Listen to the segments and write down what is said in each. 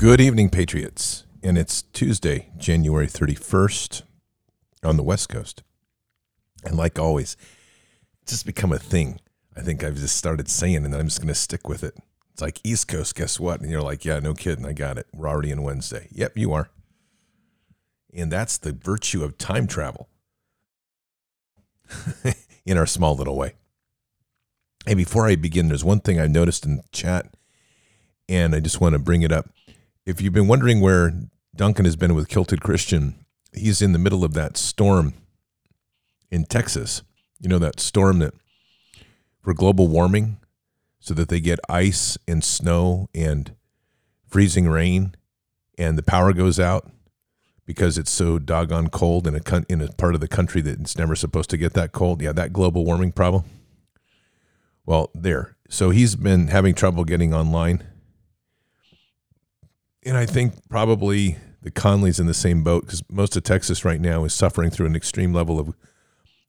Good evening, Patriots, and it's Tuesday, January 31st on the West Coast. And like always, it's just become a thing. I think I've just started saying, and then I'm just going to stick with it. It's like East Coast, guess what? And you're like, yeah, no kidding, I got it. We're already in Wednesday. Yep, you are. And that's the virtue of time travel in our small little way. Hey, before I begin, there's one thing I noticed in the chat, and I just want to bring it up. If you've been wondering where Duncan has been with Kilted Christian, he's in the middle of that storm in Texas. You know, that storm that for global warming, so that they get ice and snow and freezing rain, and the power goes out because it's so doggone cold in a part of the country that it's never supposed to get that cold. Yeah, that global warming problem. Well, there. So he's been having trouble getting online. And I think probably the Conley's in the same boat, because most of Texas right now is suffering through an extreme level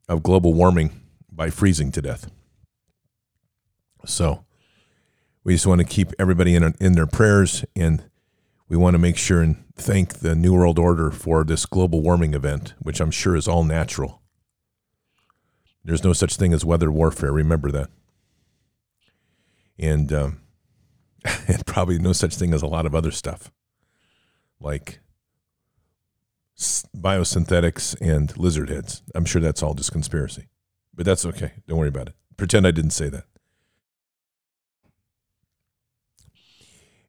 of global warming by freezing to death. So we just want to keep everybody in their prayers, and we want to make sure and thank the New World Order for this global warming event, which I'm sure is all natural. There's no such thing as weather warfare. Remember that. And probably no such thing as a lot of other stuff like biosynthetics and lizard heads. I'm sure that's all just conspiracy, but that's okay. Don't worry about it. Pretend I didn't say that.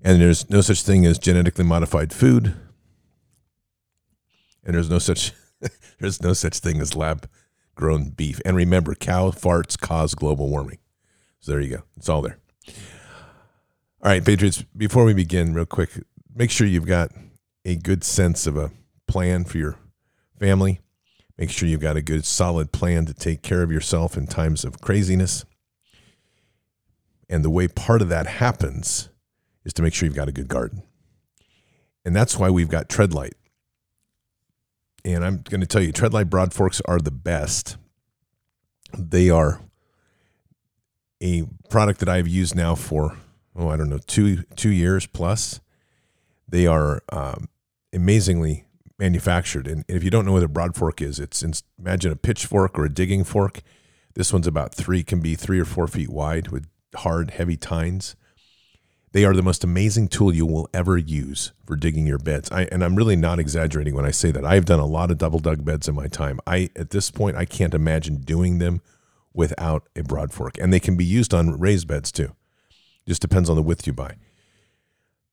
And there's no such thing as genetically modified food. And there's no such thing as lab-grown beef. And remember, cow farts cause global warming. So there you go. It's all there. All right, Patriots, before we begin real quick, make sure you've got a good sense of a plan for your family. Make sure you've got a good solid plan to take care of yourself in times of craziness. And the way part of that happens is to make sure you've got a good garden. And that's why we've got Treadlight. And I'm going to tell you, Treadlight broad forks are the best. They are a product that I've used now for two years plus. They are amazingly manufactured. And if you don't know what a broad fork is, it's imagine a pitchfork or a digging fork. This one's about can be 3 or 4 feet wide with hard, heavy tines. They are the most amazing tool you will ever use for digging your beds. I'm really not exaggerating when I say that. I've done a lot of double dug beds in my time. At this point, I can't imagine doing them without a broad fork. And they can be used on raised beds too. Just depends on the width you buy.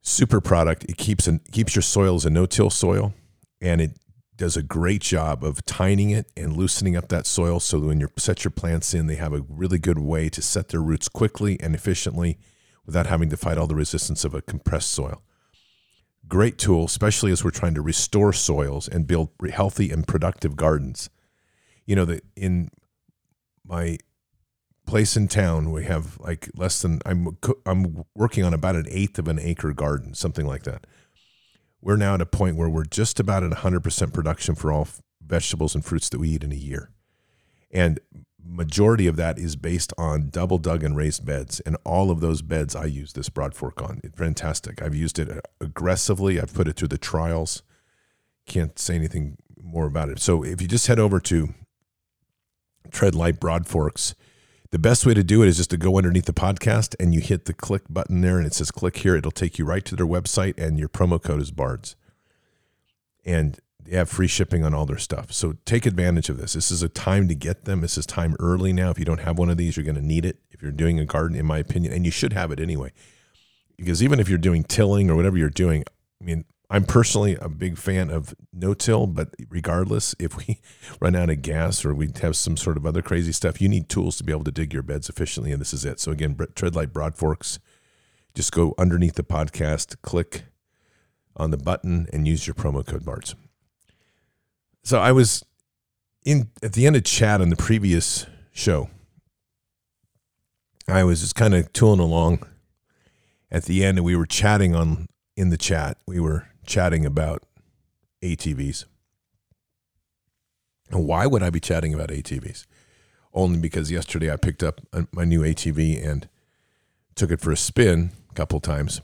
Super product. It keeps your soil as a no-till soil, and it does a great job of tining it and loosening up that soil so that when you set your plants in, they have a really good way to set their roots quickly and efficiently without having to fight all the resistance of a compressed soil. Great tool, especially as we're trying to restore soils and build healthy and productive gardens. You know, in my place in town, we have like I'm working on about an eighth of an acre garden, something like that. We're now at a point where we're just about at 100% production for all vegetables and fruits that we eat in a year. And majority of that is based on double dug and raised beds. And all of those beds I use this broad fork on. It's fantastic. I've used it aggressively. I've put it through the trials. Can't say anything more about it. So if you just head over to Treadlight Broad Forks, the best way to do it is just to go underneath the podcast and you hit the click button there, and it says click here. It'll take you right to their website, and your promo code is BARDS. And they have free shipping on all their stuff. So take advantage of this. This is a time to get them. This is time early now. If you don't have one of these, you're going to need it if you're doing a garden, in my opinion. And you should have it anyway. Because even if you're doing tilling or whatever you're doing, I mean, I'm personally a big fan of no-till, but regardless, if we run out of gas or we have some sort of other crazy stuff, you need tools to be able to dig your beds efficiently, and this is it. So again, Treadlight Broad Forks, just go underneath the podcast, click on the button, and use your promo code BARDS. So I was at the end of chat on the previous show. I was just kind of tooling along at the end, and we were chatting in the chat. We were chatting about ATVs. And why would I be chatting about ATVs? Only because yesterday I picked up my new ATV and took it for a spin a couple times.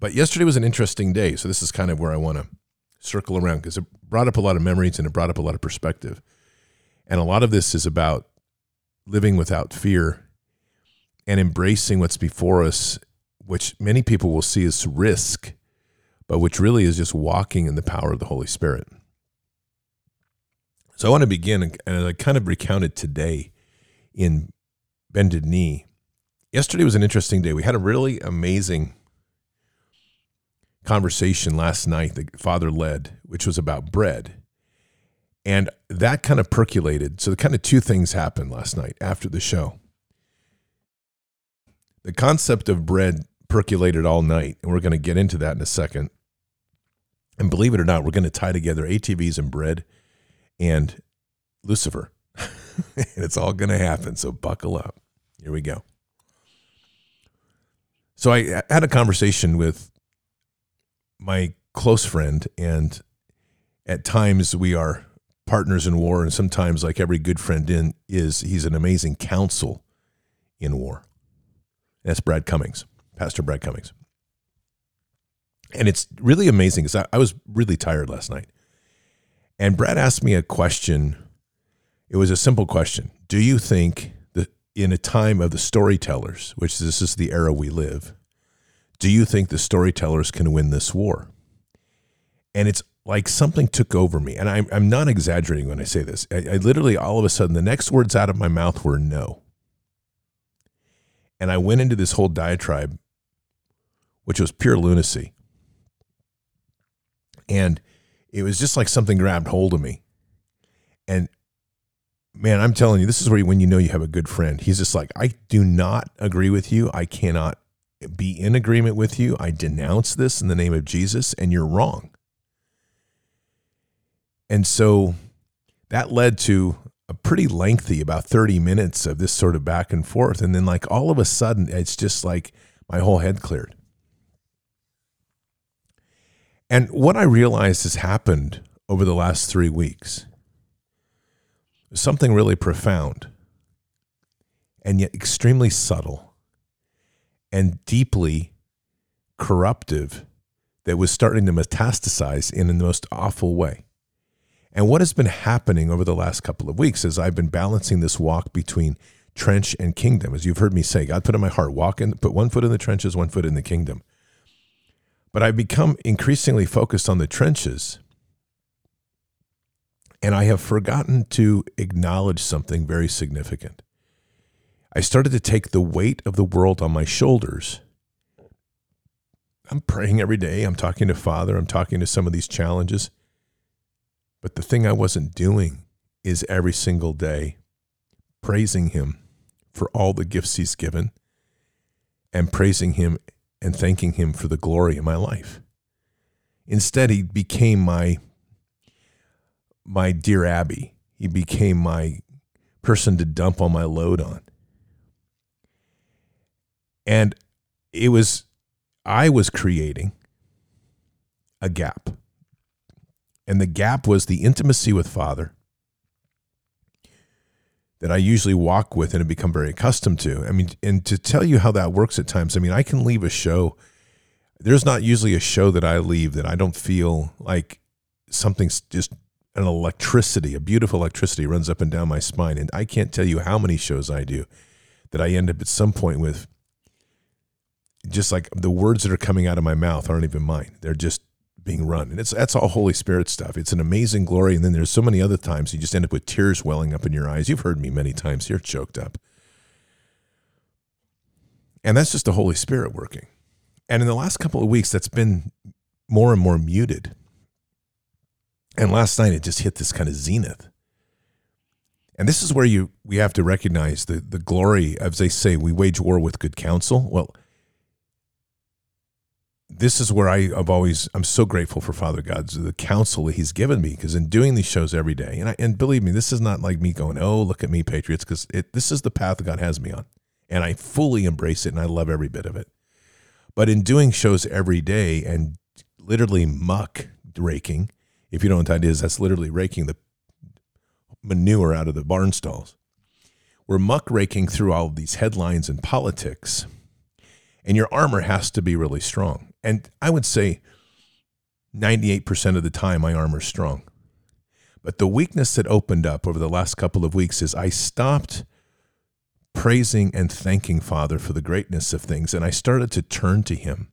But yesterday was an interesting day, so this is kind of where I want to circle around, because it brought up a lot of memories and it brought up a lot of perspective. And a lot of this is about living without fear and embracing what's before us, which many people will see as risk, but which really is just walking in the power of the Holy Spirit. So I want to begin, and I kind of recounted today in Bended Knee. Yesterday was an interesting day. We had a really amazing conversation last night that Father led, which was about bread, and that kind of percolated. So kind of two things happened last night after the show. The concept of bread percolated all night, and we're going to get into that in a second. And believe it or not, we're going to tie together ATVs and bread and Lucifer. And it's all going to happen, so buckle up. Here we go. So I had a conversation with my close friend, and at times we are partners in war, and sometimes, like every good friend he's an amazing counsel in war. That's Brad Cummings, Pastor Brad Cummings. And it's really amazing because I was really tired last night. And Brad asked me a question. It was a simple question. Do you think that in a time of the storytellers, which this is the era we live, do you think the storytellers can win this war? And it's like something took over me. And I'm not exaggerating when I say this. I literally, all of a sudden, the next words out of my mouth were no. And I went into this whole diatribe, which was pure lunacy. And it was just like something grabbed hold of me. And man, I'm telling you, this is where when you know you have a good friend. He's just like, I do not agree with you. I cannot be in agreement with you. I denounce this in the name of Jesus, and you're wrong. And so that led to a pretty lengthy, about 30 minutes of this sort of back and forth. And then like all of a sudden, it's just like my whole head cleared. And what I realized has happened over the last 3 weeks, something really profound and yet extremely subtle and deeply corruptive that was starting to metastasize in the most awful way. And what has been happening over the last couple of weeks is I've been balancing this walk between trench and kingdom. As you've heard me say, God put in my heart, put one foot in the trenches, one foot in the kingdom. But I've become increasingly focused on the trenches, and I have forgotten to acknowledge something very significant. I started to take the weight of the world on my shoulders. I'm praying every day. I'm talking to Father. I'm talking to some of these challenges. But the thing I wasn't doing is every single day praising him for all the gifts he's given and praising him and thanking him for the glory of my life. Instead, he became my dear Abby. He became my person to dump all my load on. And I was creating a gap. And the gap was the intimacy with Father that I usually walk with and have become very accustomed to. I mean, and to tell you how that works at times, I mean, I can leave a show. There's not usually a show that I leave that I don't feel like something's just an electricity, a beautiful electricity runs up and down my spine. And I can't tell you how many shows I do that I end up at some point with just like the words that are coming out of my mouth aren't even mine. They're just being run. And that's all Holy Spirit stuff. It's an amazing glory. And then there's so many other times you just end up with tears welling up in your eyes. You've heard me many times. You're choked up. And that's just the Holy Spirit working. And in the last couple of weeks, that's been more and more muted. And last night, it just hit this kind of zenith. And this is where we have to recognize the glory, as they say, we wage war with good counsel. Well, this is where I'm so grateful for Father God's, the counsel that he's given me, because in doing these shows every day, and believe me, this is not like me going, oh, look at me, Patriots, because this is the path that God has me on, and I fully embrace it, and I love every bit of it. But in doing shows every day and literally muck raking, if you don't know what that is, that's literally raking the manure out of the barn stalls. We're muck raking through all of these headlines and politics, and your armor has to be really strong. And I would say 98% of the time my armor's strong. But the weakness that opened up over the last couple of weeks is I stopped praising and thanking Father for the greatness of things, and I started to turn to him,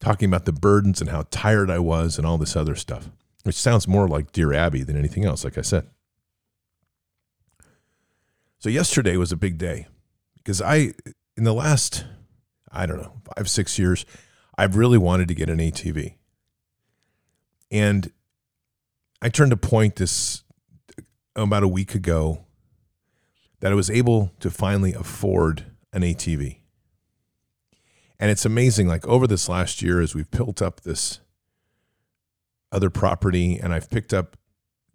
talking about the burdens and how tired I was and all this other stuff, which sounds more like Dear Abby than anything else, like I said. So yesterday was a big day because in the last, 5-6 years, I've really wanted to get an ATV. And I turned a point about a week ago that I was able to finally afford an ATV. And it's amazing, like over this last year, as we've built up this other property and I've picked up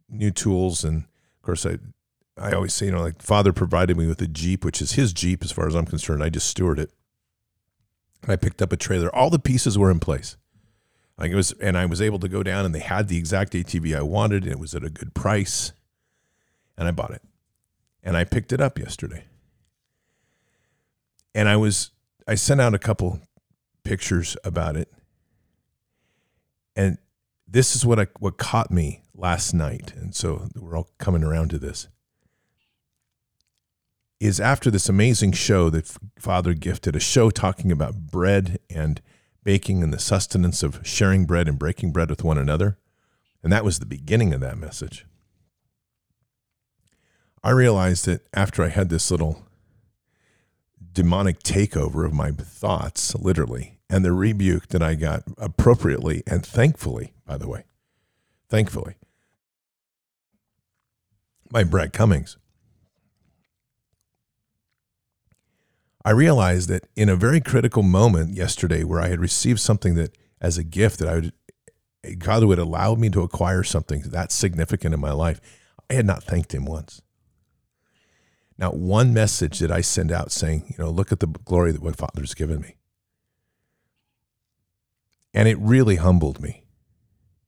new tools. And of course, I always say, like Father provided me with a Jeep, which is his Jeep as far as I'm concerned. I just steward it. And I picked up a trailer. All the pieces were in place. And I was able to go down and they had the exact ATV I wanted and it was at a good price. And I bought it. And I picked it up yesterday. And I sent out a couple pictures about it. And this is what caught me last night. And so we're all coming around to this. Is after this amazing show that Father gifted, a show talking about bread and baking and the sustenance of sharing bread and breaking bread with one another. And that was the beginning of that message. I realized that after I had this little demonic takeover of my thoughts, literally, and the rebuke that I got appropriately and thankfully, by the way, by Brad Cummings, I realized that in a very critical moment yesterday where I had received something that as a gift that God would allow me to acquire something that significant in my life, I had not thanked him once. Not one message did I send out saying, look at the glory that what Father's given me. And it really humbled me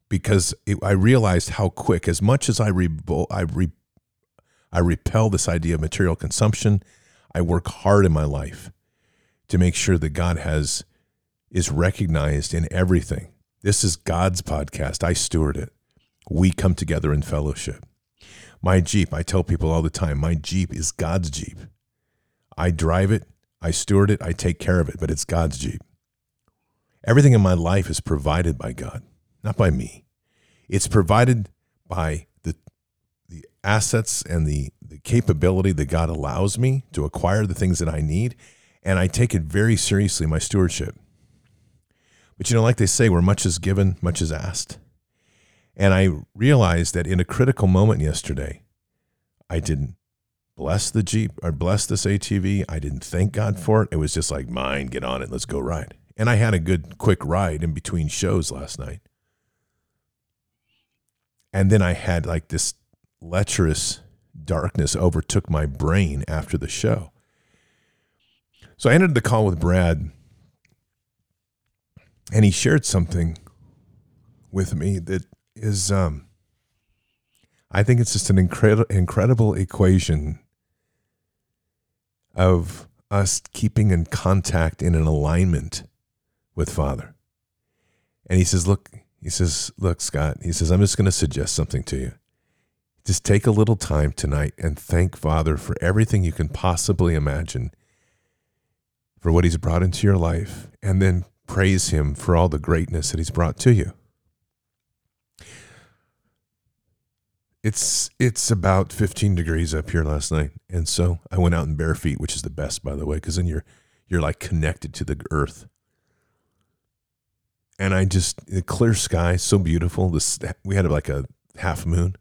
because I realized how quick, as much as I repel this idea of material consumption, I work hard in my life to make sure that God is recognized in everything. This is God's podcast. I steward it. We come together in fellowship. My Jeep, I tell people all the time, my Jeep is God's Jeep. I drive it, I steward it, I take care of it, but it's God's Jeep. Everything in my life is provided by God, not by me. It's provided by the assets and the capability that God allows me to acquire the things that I need, and I take it very seriously, my stewardship. But like they say, where much is given, much is asked. And I realized that in a critical moment yesterday, I didn't bless the Jeep or bless this ATV. I didn't thank God for it. It was just like, mine, get on it, let's go ride. And I had a good quick ride in between shows last night. And then I had like this lecherous darkness overtook my brain after the show. So I ended the call with Brad, and he shared something with me that is, I think it's just an incredible equation of us keeping in contact and in alignment with Father. And he says, look, Scott, I'm just going to suggest something to you. Just take a little time tonight and thank Father for everything you can possibly imagine, for what he's brought into your life, and then praise him for all the greatness that he's brought to you. It's about 15 degrees up here last night, and so I went out in bare feet, which is the best, by the way, because then you're like connected to the earth. And the clear sky, so beautiful. We had like a half moon,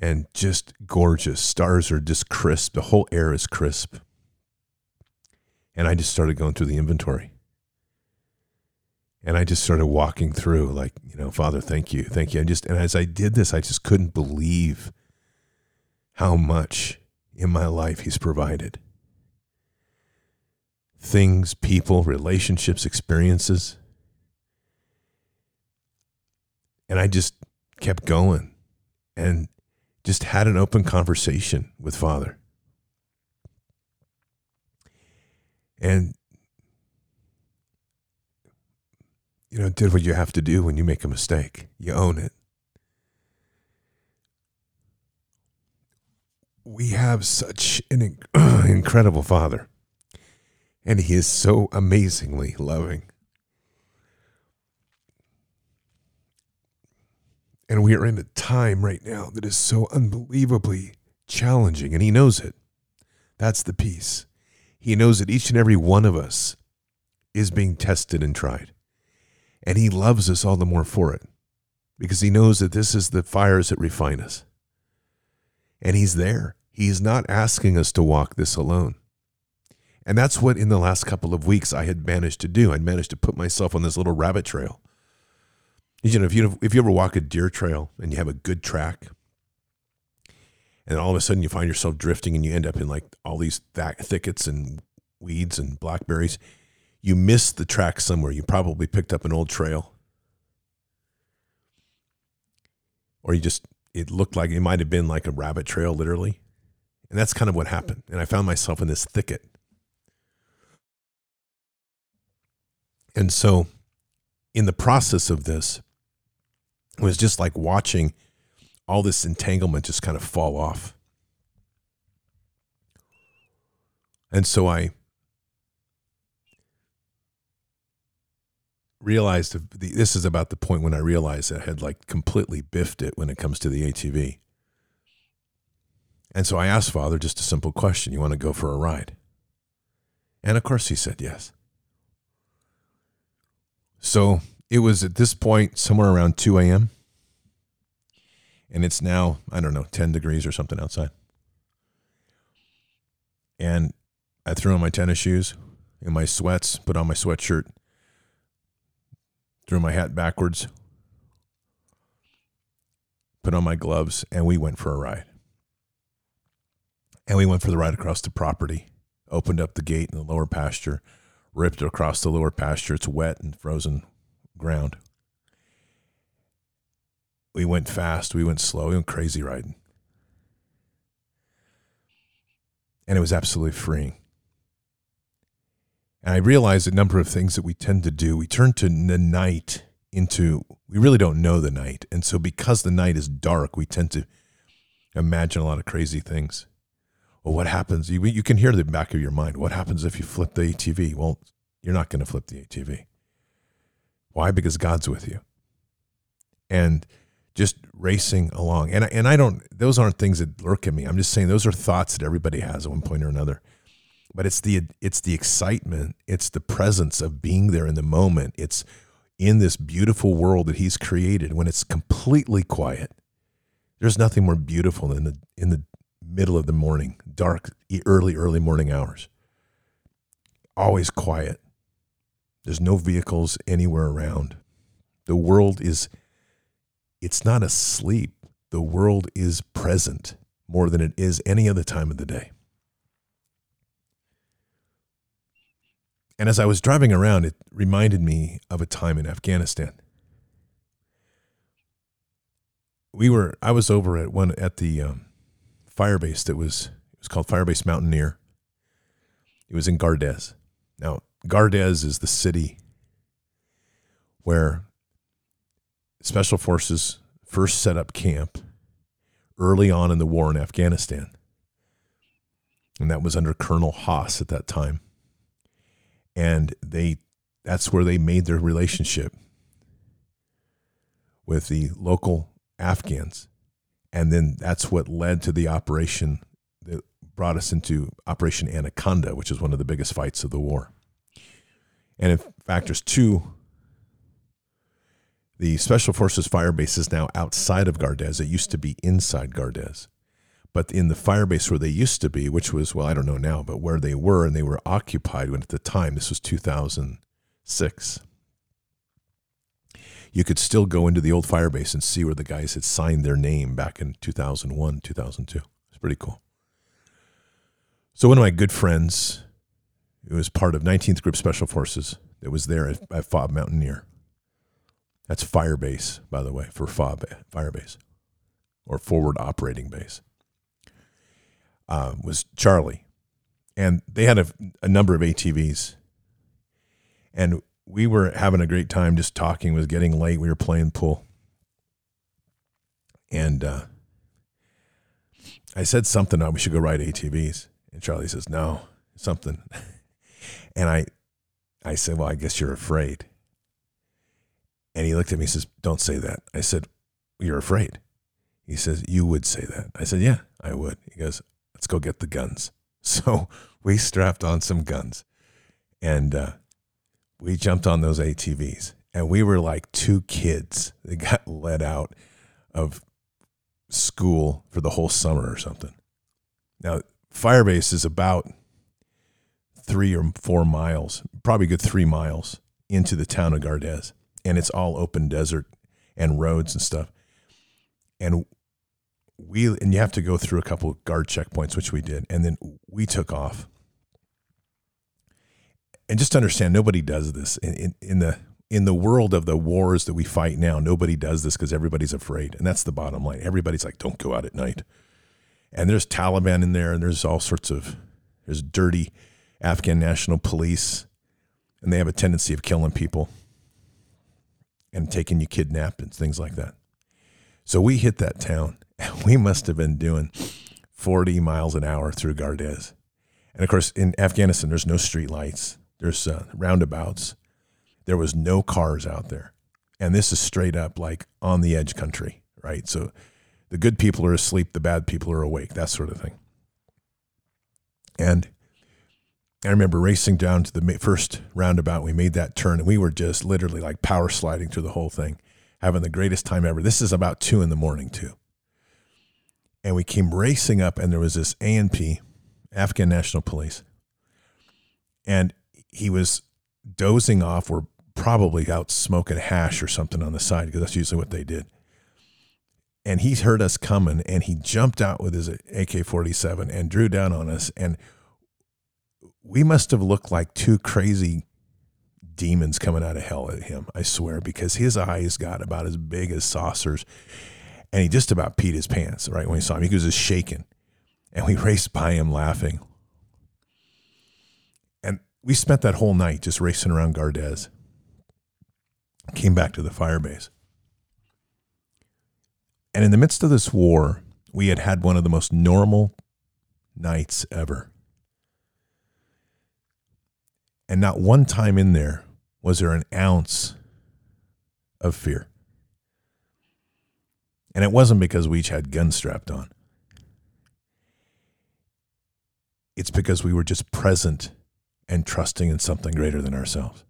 and just gorgeous. Stars are just crisp. The whole air is crisp. And I just started going through the inventory. And I just started walking through like, Father, thank you. And as I did this, I just couldn't believe how much in my life he's provided. Things, people, relationships, experiences. And I just kept going and just had an open conversation with Father. And You know, did what you have to do when you make a mistake. You own it. We have such an incredible father, and he is so amazingly loving. And we are in a time right now that is so unbelievably challenging, and he knows it. That's the piece. He knows that each and every one of us is being tested and tried, and he loves us all the more for it, because he knows that this is the fires that refine us. And he's there. He's not asking us to walk this alone. And that's what in the last couple of weeks I had managed to do. I'd managed to put myself on this little rabbit trail. You know, if you ever walk a deer trail and you have a good track, and all of a sudden you find yourself drifting and you end up in like all these thickets and weeds and blackberries, you missed the track somewhere. You probably picked up an old trail. Or you just... It looked like it might have been like a rabbit trail, literally. And that's kind of what happened. And I found myself in this thicket. And so in the process of this, it was just like watching all this entanglement just kind of fall off. And so I realized this is about the point when I realized I had like completely biffed it when it comes to the ATV. And so I asked Father just a simple question. You want to go for a ride? And of course he said yes. So it was at this point somewhere around 2 a.m. And it's now, I don't know, 10 degrees or something outside. And I threw on my tennis shoes and my sweats, put on my sweatshirt, threw my hat backwards, put on my gloves, and we went for a ride. And we went for the ride across the property, opened up the gate in the lower pasture, ripped across the lower pasture. It's wet and frozen ground. We went fast. We went slow. We went crazy riding. And it was absolutely freeing. And I realized a number of things that we tend to do. We turn to the night into, we really don't know the night. And so because the night is dark, we tend to imagine a lot of crazy things. Well, what happens? You can hear the back of your mind. What happens if you flip the ATV? Well, you're not going to flip the ATV. Why? Because God's with you. And just racing along. And I don't, those aren't things that lurk in me. I'm just saying those are thoughts that everybody has at one point or another. But it's the excitement, it's the presence of being there in the moment. It's in this beautiful world that he's created when it's completely quiet. There's nothing more beautiful than in the middle of the morning, dark, early morning hours. Always quiet. There's no vehicles anywhere around. The world it's not asleep. The world is present more than it is any other time of the day. And as I was driving around, it reminded me of a time in Afghanistan. I was over at the Firebase it was called Firebase Mountaineer. It was in Gardez. Now, Gardez is the city where Special Forces first set up camp early on in the war in Afghanistan. And that was under Colonel Haas at that time. And that's where they made their relationship with the local Afghans. And then that's what led to the operation that brought us into Operation Anaconda, which is one of the biggest fights of the war. And in fact, there's two. The Special Forces Fire Base is now outside of Gardez. It used to be inside Gardez. But in the fire base where they used to be, which was, well, I don't know now, but where they were and they were occupied when at the time, this was 2006, you could still go into the old fire base and see where the guys had signed their name back in 2001, 2002. It's pretty cool. So one of my good friends, who was part of 19th Group Special Forces, that was there at FOB Mountaineer. That's fire base, by the way, for FOB, fire base, or forward operating base. Was Charlie, and they had a number of ATVs, and we were having a great time just talking. It was getting late. We were playing pool. And I said something, we should go ride ATVs. And Charlie says, no, something. And I said, well, I guess you're afraid. And he looked at me and says, don't say that. I said, you're afraid. He says, you would say that. I said, yeah, I would. He goes, let's go get the guns. So we strapped on some guns and we jumped on those ATVs. And we were like two kids that got let out of school for the whole summer or something. Now, Firebase is about 3 or 4 miles, probably a good 3 miles into the town of Gardez. And it's all open desert and roads and stuff. And and you have to go through a couple of guard checkpoints, which we did. And then we took off. And just understand, nobody does this in the world of the wars that we fight now. Nobody does this because everybody's afraid. And that's the bottom line. Everybody's like, don't go out at night. And there's Taliban in there, and there's all sorts of, there's dirty Afghan National Police, and they have a tendency of killing people and taking you kidnapped and things like that. So we hit that town, and we must have been doing 40 miles an hour through Gardez. And of course, in Afghanistan, there's no street lights. There's roundabouts. There was no cars out there. And this is straight up like on the edge country, right? So the good people are asleep, the bad people are awake, that sort of thing. And I remember racing down to the first roundabout. We made that turn, and we were just literally like power sliding through the whole thing, having the greatest time ever. This is about 2 a.m. too. And we came racing up, and there was this ANP, Afghan National Police. And he was dozing off, or probably out smoking hash or something on the side, because that's usually what they did. And he heard us coming, and he jumped out with his AK-47 and drew down on us. And we must have looked like two crazy demons coming out of hell at him, I swear, because his eyes got about as big as saucers. And he just about peed his pants right when he saw him. He was just shaking. And we raced by him laughing. And we spent that whole night just racing around Gardez. Came back to the Firebase. And in the midst of this war, we had had one of the most normal nights ever. And not one time in there was there an ounce of fear. And it wasn't because we each had guns strapped on. It's because we were just present and trusting in something greater than ourselves.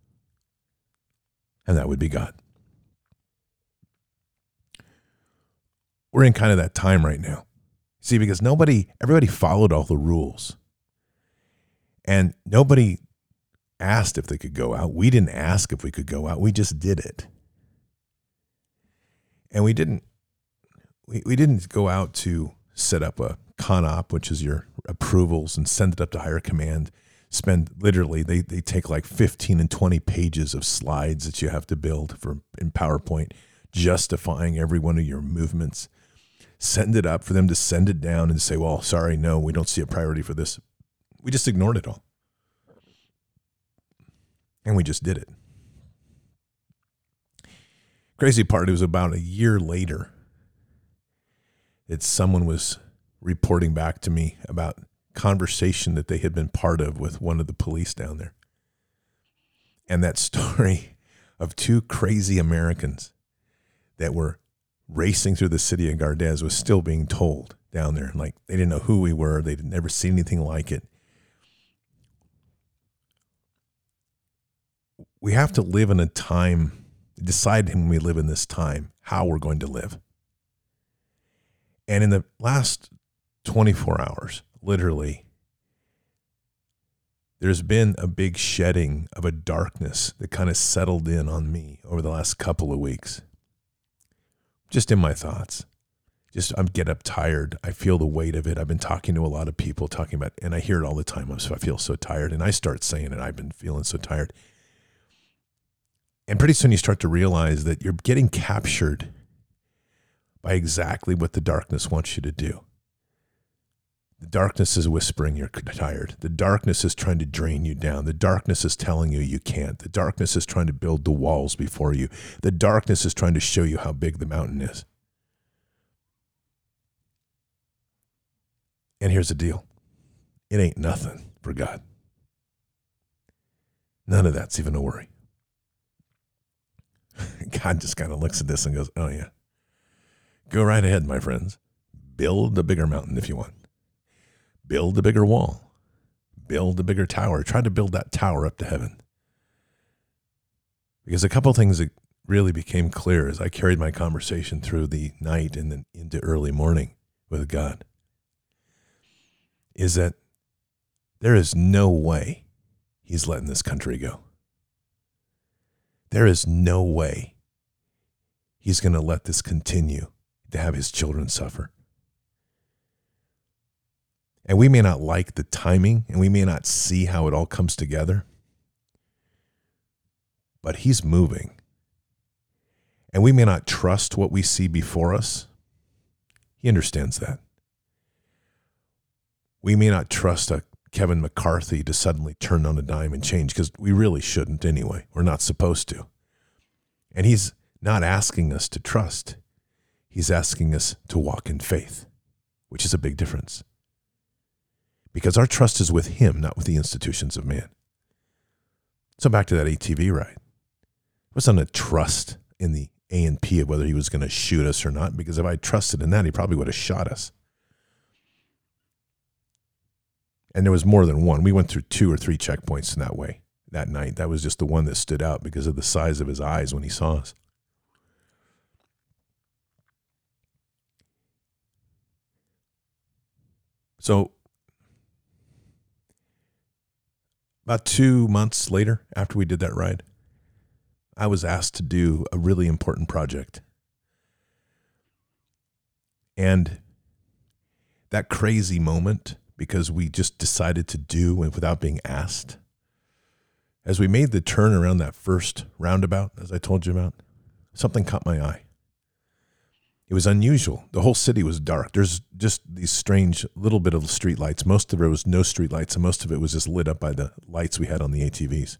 And that would be God. We're in kind of that time right now. See, because everybody followed all the rules. And nobody asked if they could go out. We didn't ask if we could go out. We just did it. And we didn't go out to set up a CONOP, which is your approvals, and send it up to higher command. They take like 15 and 20 pages of slides that you have to build in PowerPoint, justifying every one of your movements. Send it up for them to send it down and say, well, sorry, no, we don't see a priority for this. We just ignored it all. And we just did it. Crazy part, it was about a year later that someone was reporting back to me about conversation that they had been part of with one of the police down there. And that story of two crazy Americans that were racing through the city of Gardez was still being told down there. Like, they didn't know who we were. They'd never seen anything like it. We have to live in a time, decide when we live in this time, how we're going to live. And in the last 24 hours, literally, there's been a big shedding of a darkness that kind of settled in on me over the last couple of weeks. Just in my thoughts. I get up tired. I feel the weight of it. I've been talking to a lot of people talking about, and I hear it all the time. So I feel so tired, and I start saying it. I've been feeling so tired. And pretty soon you start to realize that you're getting captured by exactly what the darkness wants you to do. The darkness is whispering you're tired. The darkness is trying to drain you down. The darkness is telling you you can't. The darkness is trying to build the walls before you. The darkness is trying to show you how big the mountain is. And here's the deal. It ain't nothing for God. None of that's even a worry. God just kind of looks at this and goes, oh yeah. Go right ahead, my friends. Build a bigger mountain if you want. Build a bigger wall. Build a bigger tower. Try to build that tower up to heaven. Because a couple things that really became clear as I carried my conversation through the night and then into early morning with God is that there is no way He's letting this country go. There is no way He's going to let this continue to have His children suffer. And we may not like the timing, and we may not see how it all comes together, but He's moving. And we may not trust what we see before us. He understands that. We may not trust a Kevin McCarthy to suddenly turn on a dime and change, because we really shouldn't anyway. We're not supposed to. And He's not asking us to trust. He's asking us to walk in faith, which is a big difference. Because our trust is with Him, not with the institutions of man. So back to that ATV ride. It wasn't a trust in the A&P of whether he was going to shoot us or not, because if I trusted in that, he probably would have shot us. And there was more than one. We went through 2 or 3 checkpoints in that way that night. That was just the one that stood out because of the size of his eyes when he saw us. So, about 2 months later, after we did that ride, I was asked to do a really important project. And that crazy moment, because we just decided to do it without being asked, as we made the turn around that first roundabout, as I told you about, something caught my eye. It was unusual. The whole city was dark. There's just these strange little bit of streetlights. Most of it was no streetlights, and most of it was just lit up by the lights we had on the ATVs.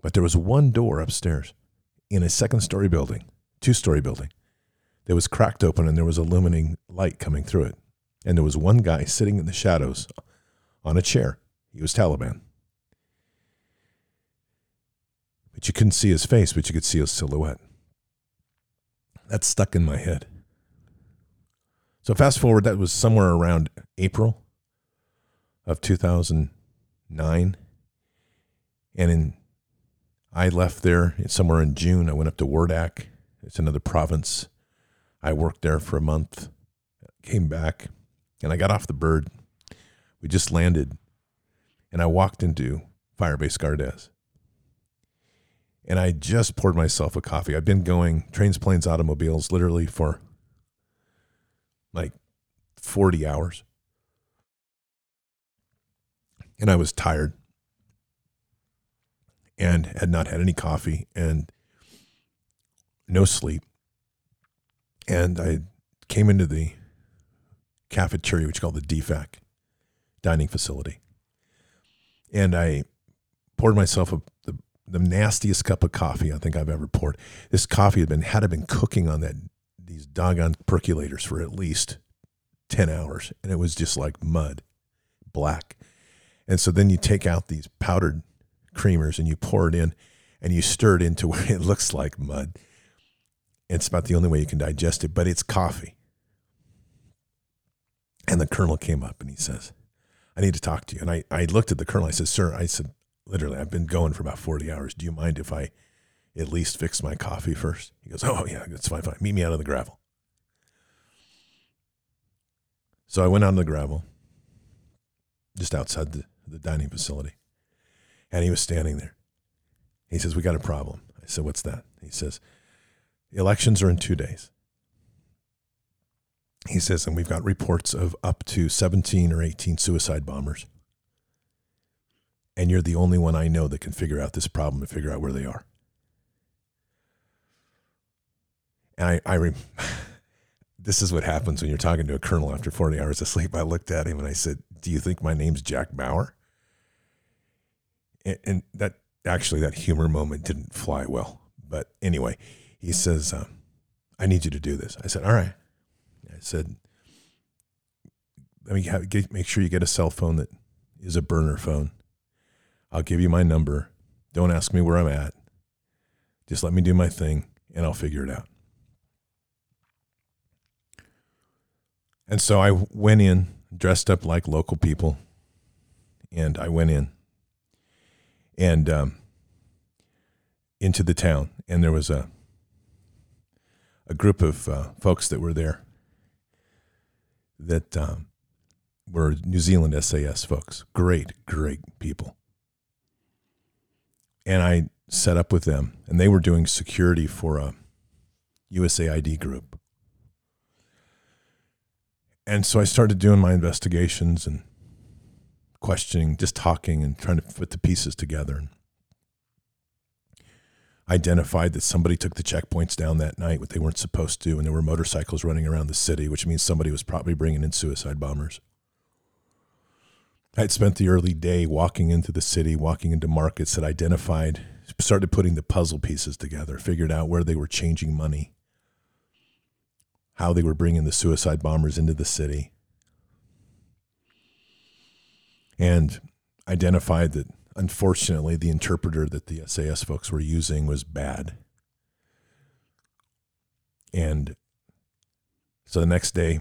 But there was one door upstairs in a second-story building, 2-story building, that was cracked open, and there was illuminating light coming through it. And there was one guy sitting in the shadows on a chair. He was Taliban. But you couldn't see his face, but you could see his silhouette. That's stuck in my head. So fast forward, that was somewhere around April of 2009. And I left there somewhere in June. I went up to Wardak. It's another province. I worked there for a month, came back, and I got off the bird. We just landed, and I walked into Firebase Gardez. And I just poured myself a coffee. I've been going trains, planes, automobiles, literally for like 40 hours. And I was tired and had not had any coffee and no sleep. And I came into the cafeteria, which is called the DFAC, dining facility. And I poured myself the nastiest cup of coffee I think I've ever poured. This coffee had been cooking on these doggone percolators for at least 10 hours, and it was just like mud, black. And so then you take out these powdered creamers and you pour it in, and you stir it into where it looks like mud. It's about the only way you can digest it, but it's coffee. And the colonel came up and he says, I need to talk to you. And I looked at the colonel. I said, sir, literally, I've been going for about 40 hours. Do you mind if I at least fix my coffee first? He goes, oh, yeah, that's fine. Meet me out on the gravel. So I went out on the gravel, just outside the dining facility, and he was standing there. He says, we got a problem. I said, what's that? He says, elections are in 2 days. He says, and we've got reports of up to 17 or 18 suicide bombers. And you're the only one I know that can figure out this problem and figure out where they are. And this is what happens when you're talking to a colonel after 40 hours of sleep. I looked at him and I said, do you think my name's Jack Bauer? And that actually, that humor moment didn't fly well. But anyway, he says, I need you to do this. I said, all right. I said, let me make sure you get a cell phone that is a burner phone. I'll give you my number. Don't ask me where I'm at. Just let me do my thing and I'll figure it out. And so I went in, dressed up like local people, and I went in and into the town. And there was a group of folks that were there that were New Zealand SAS folks. Great, great people. And I set up with them, and they were doing security for a USAID group. And so I started doing my investigations and questioning, just talking and trying to put the pieces together. And identified that somebody took the checkpoints down that night, what they weren't supposed to, and there were motorcycles running around the city, which means somebody was probably bringing in suicide bombers. I had spent the early day walking into the city, walking into markets that identified, started putting the puzzle pieces together, figured out where they were changing money, how they were bringing the suicide bombers into the city, and identified that, unfortunately, the interpreter that the SAS folks were using was bad. And so the next day,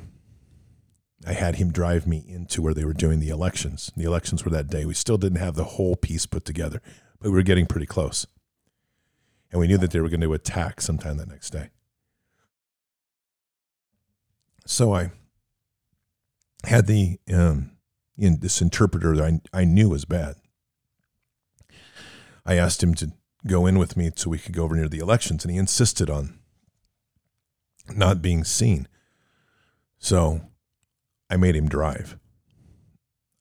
I had him drive me into where they were doing the elections. The elections were that day. We still didn't have the whole piece put together, but we were getting pretty close. And we knew that they were going to attack sometime that next day. So I had the this interpreter that I knew was bad. I asked him to go in with me so we could go over near the elections, and he insisted on not being seen. So I made him drive.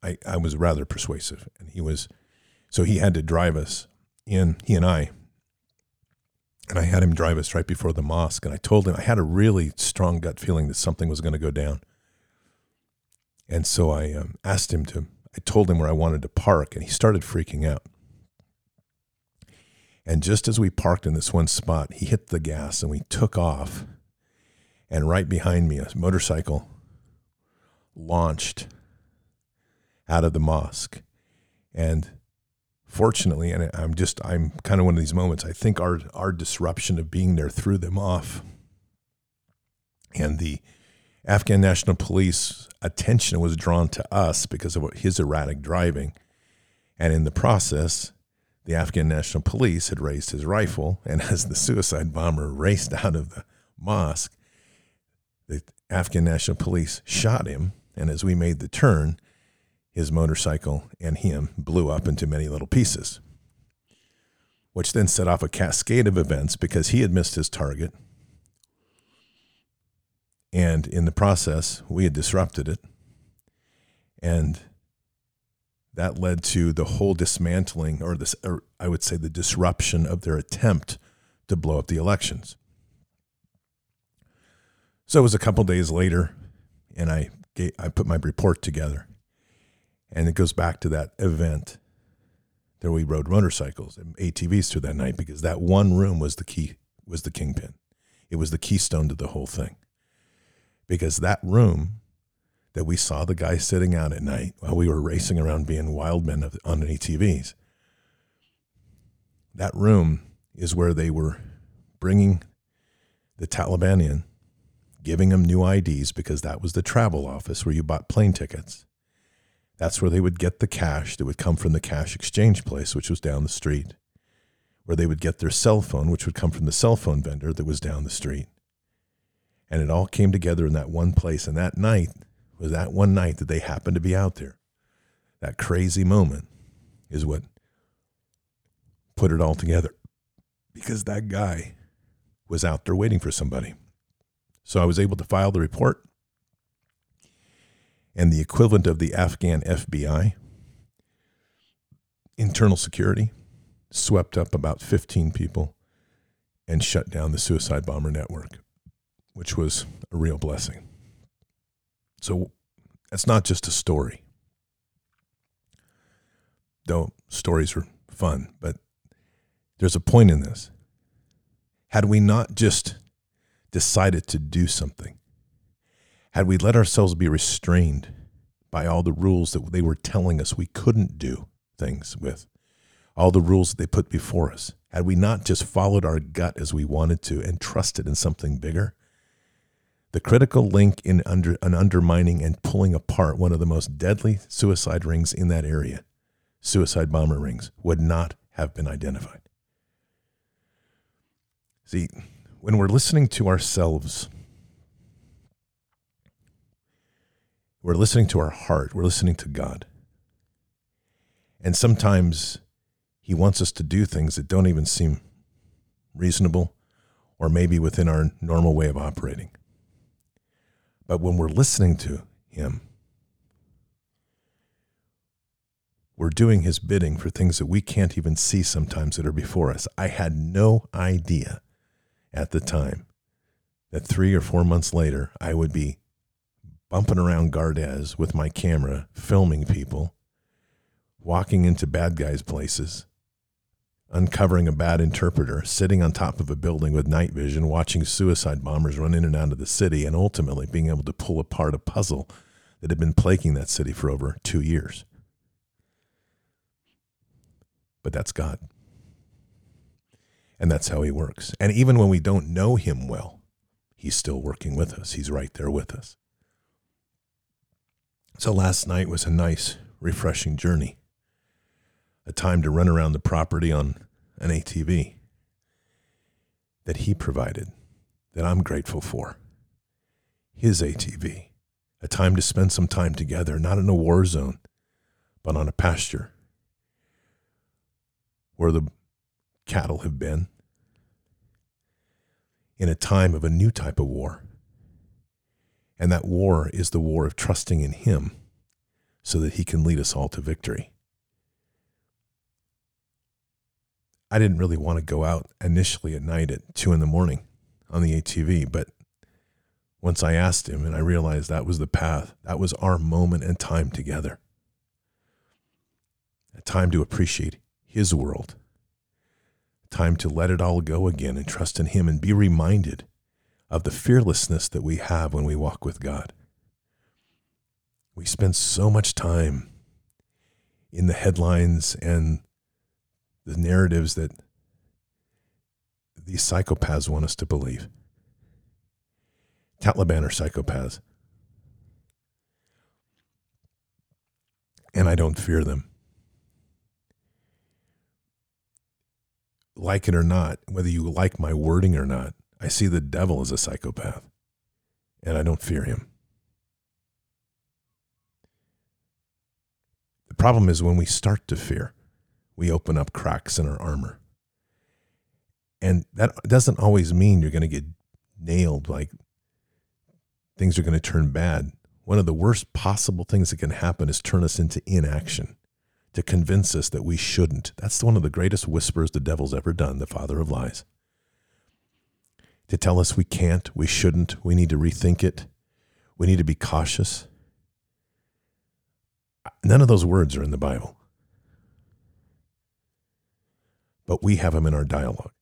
I was rather persuasive, and he had to drive us in, he and I had him drive us right before the mosque, and I told him I had a really strong gut feeling that something was going to go down. And so I asked him to, I told him where I wanted to park, and he started freaking out. And just as we parked in this one spot, he hit the gas and we took off. And right behind me, a motorcycle launched out of the mosque. And fortunately, and I'm kind of one of these moments, I think our disruption of being there threw them off. And the Afghan National Police attention was drawn to us because of his erratic driving. And in the process, the Afghan National Police had raised his rifle, and as the suicide bomber raced out of the mosque, the Afghan National Police shot him, and as we made the turn, his motorcycle and him blew up into many little pieces, which then set off a cascade of events because he had missed his target, and in the process, we had disrupted it, and that led to the whole dismantling, or I would say the disruption of their attempt to blow up the elections. So it was a couple days later, and I put my report together. And it goes back to that event that we rode motorcycles and ATVs through that night, because that one room was the key, was the kingpin. It was the keystone to the whole thing. Because that room that we saw the guy sitting out at night while we were racing around being wild men on ATVs. That room is where they were bringing the Taliban in, giving them new IDs because that was the travel office where you bought plane tickets. That's where they would get the cash that would come from the cash exchange place, which was down the street, where they would get their cell phone, which would come from the cell phone vendor that was down the street. And it all came together in that one place. And that night, was that one night that they happened to be out there. That crazy moment is what put it all together, because that guy was out there waiting for somebody. So I was able to file the report, and the equivalent of the Afghan FBI, internal security, swept up about 15 people and shut down the suicide bomber network. which was a real blessing. So that's not just a story. Though stories are fun, but there's a point in this. Had we not just decided to do something, had we let ourselves be restrained by all the rules that they were telling us we couldn't do things with, all the rules that they put before us, had we not just followed our gut as we wanted to and trusted in something bigger, the critical link in undermining and pulling apart one of the most deadly suicide rings in that area, suicide bomber rings, would not have been identified. See, when we're listening to ourselves, we're listening to our heart. We're listening to God. And sometimes he wants us to do things that don't even seem reasonable or maybe within our normal way of operating. But when we're listening to him, we're doing his bidding for things that we can't even see sometimes that are before us. I had no idea at the time that 3 or 4 months later, I would be bumping around Gardez with my camera, filming people, walking into bad guys' places, uncovering a bad interpreter, sitting on top of a building with night vision, watching suicide bombers run in and out of the city, and ultimately being able to pull apart a puzzle that had been plaguing that city for over 2 years. But that's God. And that's how he works. And even when we don't know him well, he's still working with us. He's right there with us. So last night was a nice, refreshing journey. A time to run around the property on an ATV that he provided, that I'm grateful for. His ATV. A time to spend some time together, not in a war zone, but on a pasture where the cattle have been, in a time of a new type of war. And that war is the war of trusting in him so that he can lead us all to victory. I didn't really want to go out initially at night at 2 a.m. on the ATV, but once I asked him and I realized that was the path, that was our moment and time together. A time to appreciate his world. A time to let it all go again and trust in him and be reminded of the fearlessness that we have when we walk with God. We spend so much time in the headlines and the narratives that these psychopaths want us to believe. Taliban are psychopaths. And I don't fear them. Like it or not, whether you like my wording or not, I see the devil as a psychopath, and I don't fear him. The problem is when we start to fear, we open up cracks in our armor. And that doesn't always mean you're going to get nailed, like things are going to turn bad. One of the worst possible things that can happen is turn us into inaction, to convince us that we shouldn't. That's one of the greatest whispers the devil's ever done, the father of lies. To tell us we can't, we shouldn't, we need to rethink it, we need to be cautious. None of those words are in the Bible. But we have them in our dialogue.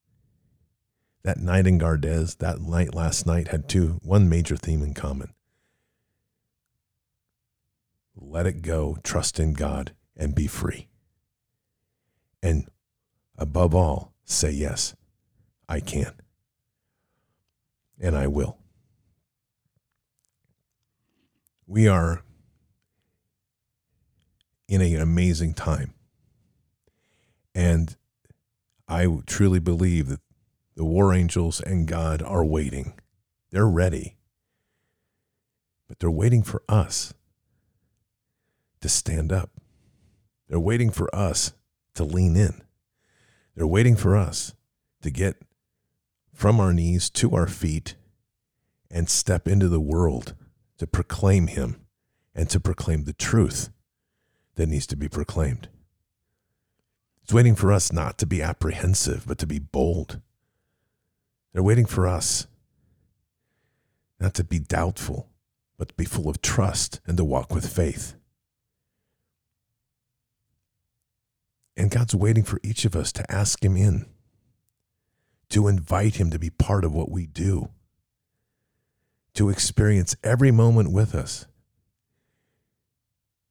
That night in Gardez, that night last night had one major theme in common. Let it go, trust in God, and be free. And above all, say yes, I can. And I will. We are in an amazing time. And I truly believe that the war angels and God are waiting. They're ready. But they're waiting for us to stand up. They're waiting for us to lean in. They're waiting for us to get from our knees to our feet and step into the world to proclaim him and to proclaim the truth that needs to be proclaimed. It's waiting for us not to be apprehensive, but to be bold. They're waiting for us not to be doubtful, but to be full of trust and to walk with faith. And God's waiting for each of us to ask him in, to invite him to be part of what we do, to experience every moment with us,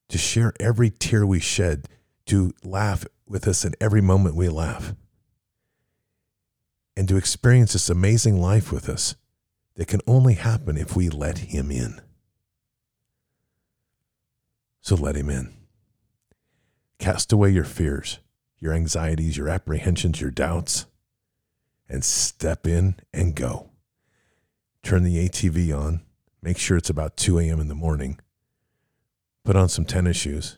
to share every tear we shed, to laugh with us in every moment we laugh, and to experience this amazing life with us that can only happen if we let him in. So let him in. Cast away your fears, your anxieties, your apprehensions, your doubts, and step in and go. Turn the ATV on. Make sure it's about 2 a.m. in the morning. Put on some tennis shoes.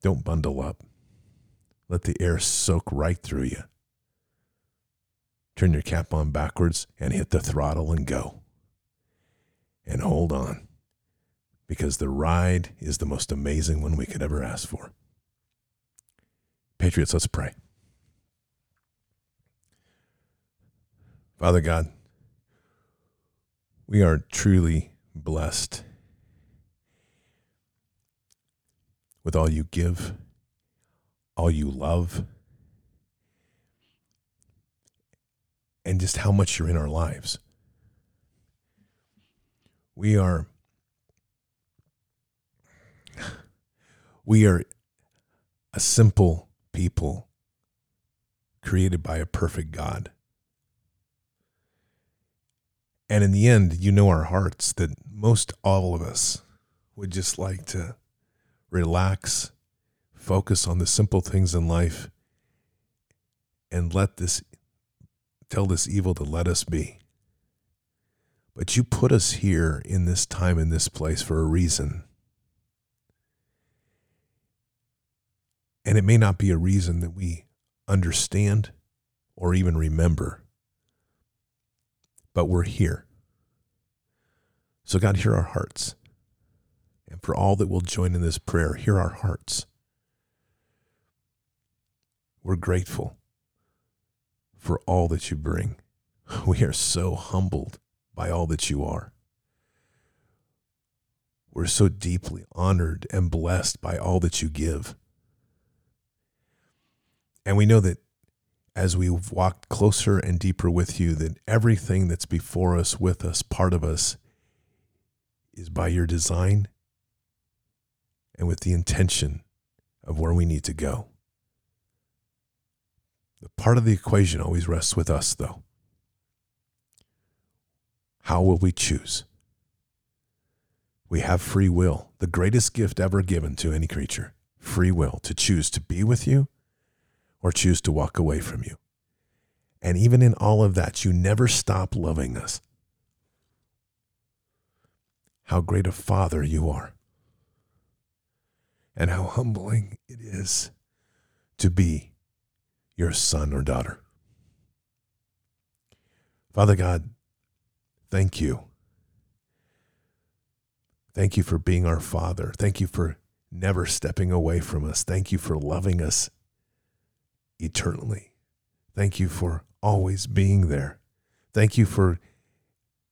Don't bundle up. Let the air soak right through you. Turn your cap on backwards and hit the throttle and go. And hold on, because the ride is the most amazing one we could ever ask for. Patriots, let's pray. Father God, we are truly blessed with all you give, all you love, and just how much you're in our lives. We are a simple people created by a perfect God. And in the end, you know our hearts, that most all of us would just like to relax, focus on the simple things in life, and tell this evil to let us be. But you put us here in this time, in this place for a reason. And it may not be a reason that we understand or even remember, but we're here. So God, hear our hearts. And for all that will join in this prayer, hear our hearts. We're grateful for all that you bring. We are so humbled by all that you are. We're so deeply honored and blessed by all that you give. And we know that as we've walked closer and deeper with you, that everything that's before us, with us, part of us, is by your design and with the intention of where we need to go. The part of the equation always rests with us, though. How will we choose? We have free will, the greatest gift ever given to any creature. Free will to choose to be with you or choose to walk away from you. And even in all of that, you never stop loving us. How great a Father you are, and how humbling it is to be your son or daughter. Father God, thank you. Thank you for being our Father. Thank you for never stepping away from us. Thank you for loving us eternally. Thank you for always being there. Thank you for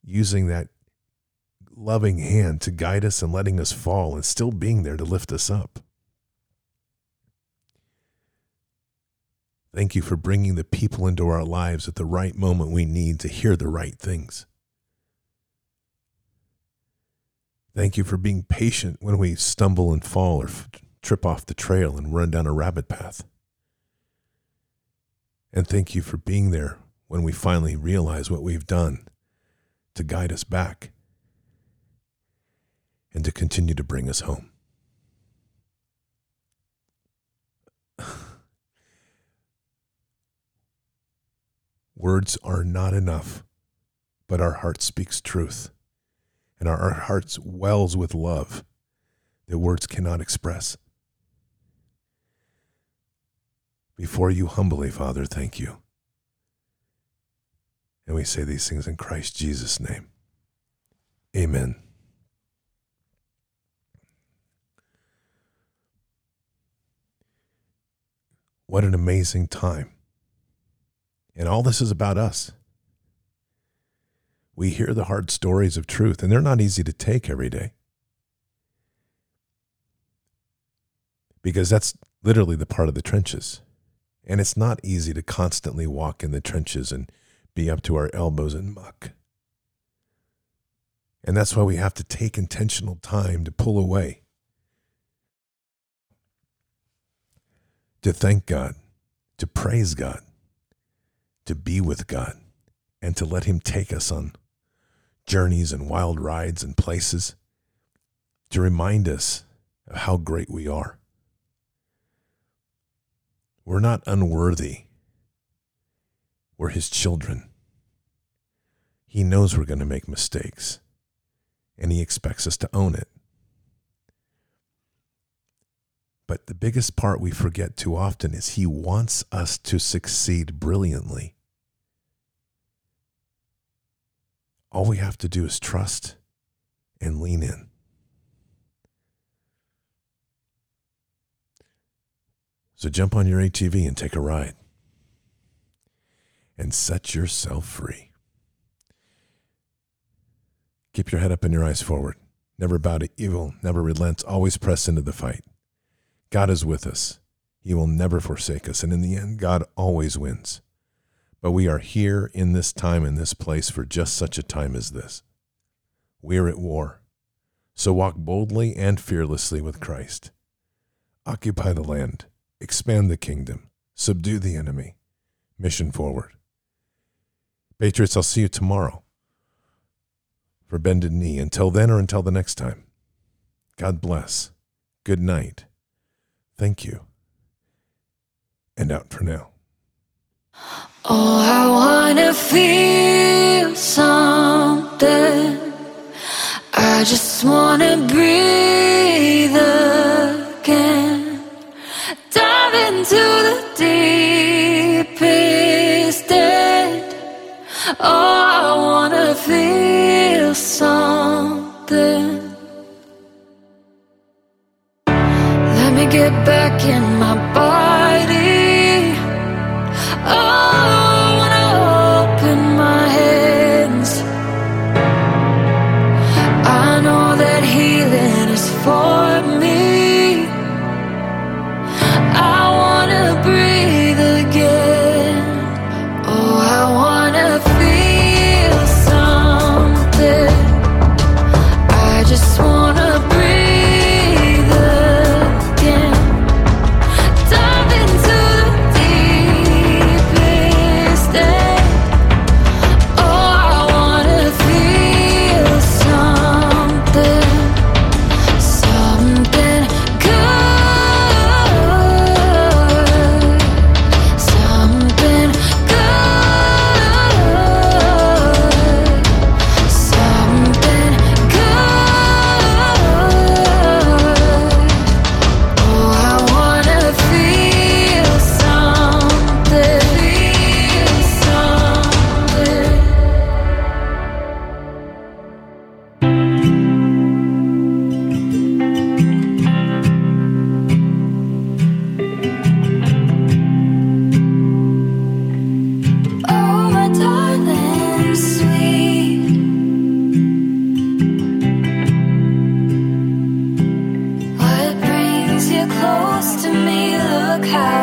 using that loving hand to guide us and letting us fall and still being there to lift us up. Thank you for bringing the people into our lives at the right moment we need to hear the right things. Thank you for being patient when we stumble and fall or trip off the trail and run down a rabbit path. And thank you for being there when we finally realize what we've done to guide us back and to continue to bring us home. Words are not enough, but our heart speaks truth, and our hearts wells with love that words cannot express. Before you humbly, Father, thank you. And we say these things in Christ Jesus' name. Amen. What an amazing time. And all this is about us. We hear the hard stories of truth, and they're not easy to take every day. Because that's literally the part of the trenches. And it's not easy to constantly walk in the trenches and be up to our elbows in muck. And that's why we have to take intentional time to pull away, to thank God, to praise God, to be with God, and to let Him take us on journeys and wild rides and places to remind us of how great we are. We're not unworthy. We're His children. He knows we're going to make mistakes, and He expects us to own it. But the biggest part we forget too often is He wants us to succeed brilliantly. All we have to do is trust and lean in. So jump on your ATV and take a ride and set yourself free. Keep your head up and your eyes forward. Never bow to evil, never relent, always press into the fight. God is with us. He will never forsake us. And in the end, God always wins. But we are here in this time, in this place, for just such a time as this. We are at war. So walk boldly and fearlessly with Christ. Occupy the land. Expand the kingdom. Subdue the enemy. Mission forward. Patriots, I'll see you tomorrow for Bended Knee. Until then or until the next time, God bless. Good night. Thank you. And out for now. Oh, I wanna feel something. I just wanna breathe again. Dive into the deepest end. Oh, I wanna feel something. Let me get back in my body. Oh, I wanna open my hands. I know that healing is for me. I wanna breathe again. Oh, I wanna feel something. I just wanna breathe again. Dive into the close to me, look how